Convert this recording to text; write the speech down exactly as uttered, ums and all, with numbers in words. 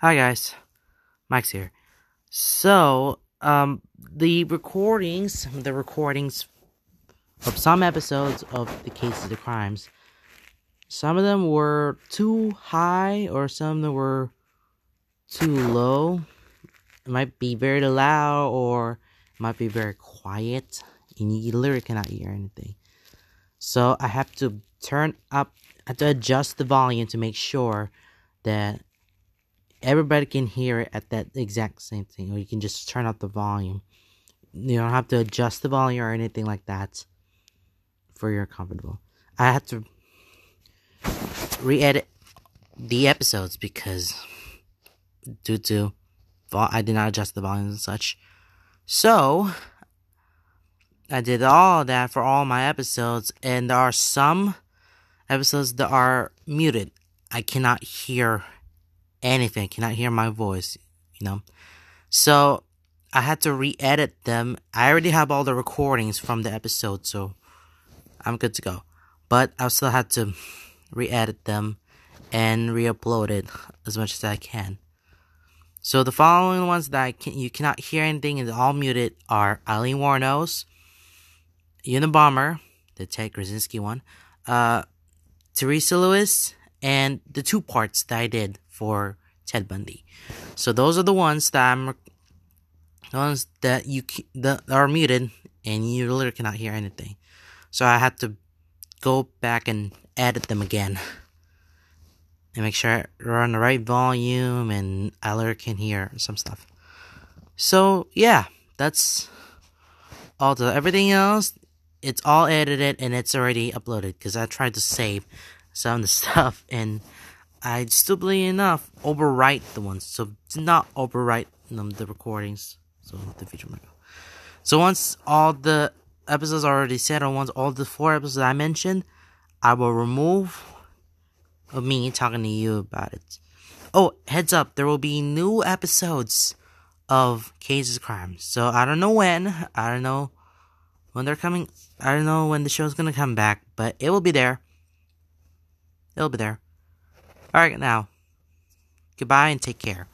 Hi guys, Mike's here. So, um, the recordings, the recordings of some episodes of the Cases of Crimes, some of them were too high or some of them were too low. It might be very loud or it might be very quiet and you literally cannot hear anything. So I have to turn up, I have to adjust the volume to make sure that everybody can hear it at that exact same thing. Or you can just turn up the volume. You don't have to adjust the volume or anything like that. For you're comfortable. I had to re-edit the episodes because due to I did not adjust the volume and such. So I did all that for all my episodes. And there are some episodes that are muted. I cannot hear anything, cannot hear my voice, you know. So I had to re-edit them. I already have all the recordings from the episode, so I'm good to go. But I still had to re-edit them and re-upload it as much as I can. So the following ones that I can, you cannot hear anything and all muted are Eileen Wuornos, Unabomber, the Ted Krasinski one, uh, Teresa Lewis, and the two parts that I did for Ted Bundy. So those are the ones that I'm, the ones that you that are muted and you literally cannot hear anything. So I had to go back and edit them again and make sure they're on the right volume and I literally can hear some stuff. So yeah, that's all. The everything else, it's all edited and it's already uploaded because I tried to save some of the stuff and I still believe enough overwrite the ones, so do not overwrite them, the recordings. So the feature might go. So once all the episodes are already set, or once all the four episodes I mentioned, I will remove of me talking to you about it. Oh, heads up, there will be new episodes of Cases of Crime. So I don't know when. I don't know when they're coming. I don't know when the show's gonna come back, but it will be there. It'll be there. Alright, now, goodbye and take care.